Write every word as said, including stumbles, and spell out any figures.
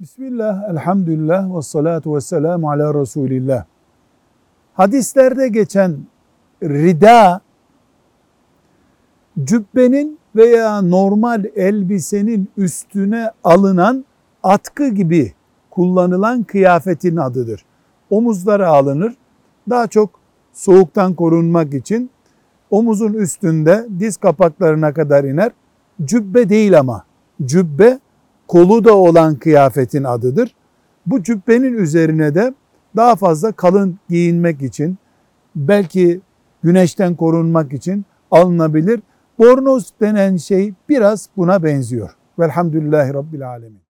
Bismillah, elhamdülillah ve salatu ve selamu ala Resulillah. Hadislerde geçen rida, cübbenin veya normal elbisenin üstüne alınan atkı gibi kullanılan kıyafetin adıdır. Omuzlara alınır, daha çok soğuktan korunmak için omuzun üstünde diz kapaklarına kadar iner. Cübbe değil ama, cübbe kolu da olan kıyafetin adıdır. Bu cübbenin üzerine de daha fazla kalın giyinmek için, belki güneşten korunmak için alınabilir. Bornoz denen şey biraz buna benziyor. Velhamdülillahi Rabbil Alemin.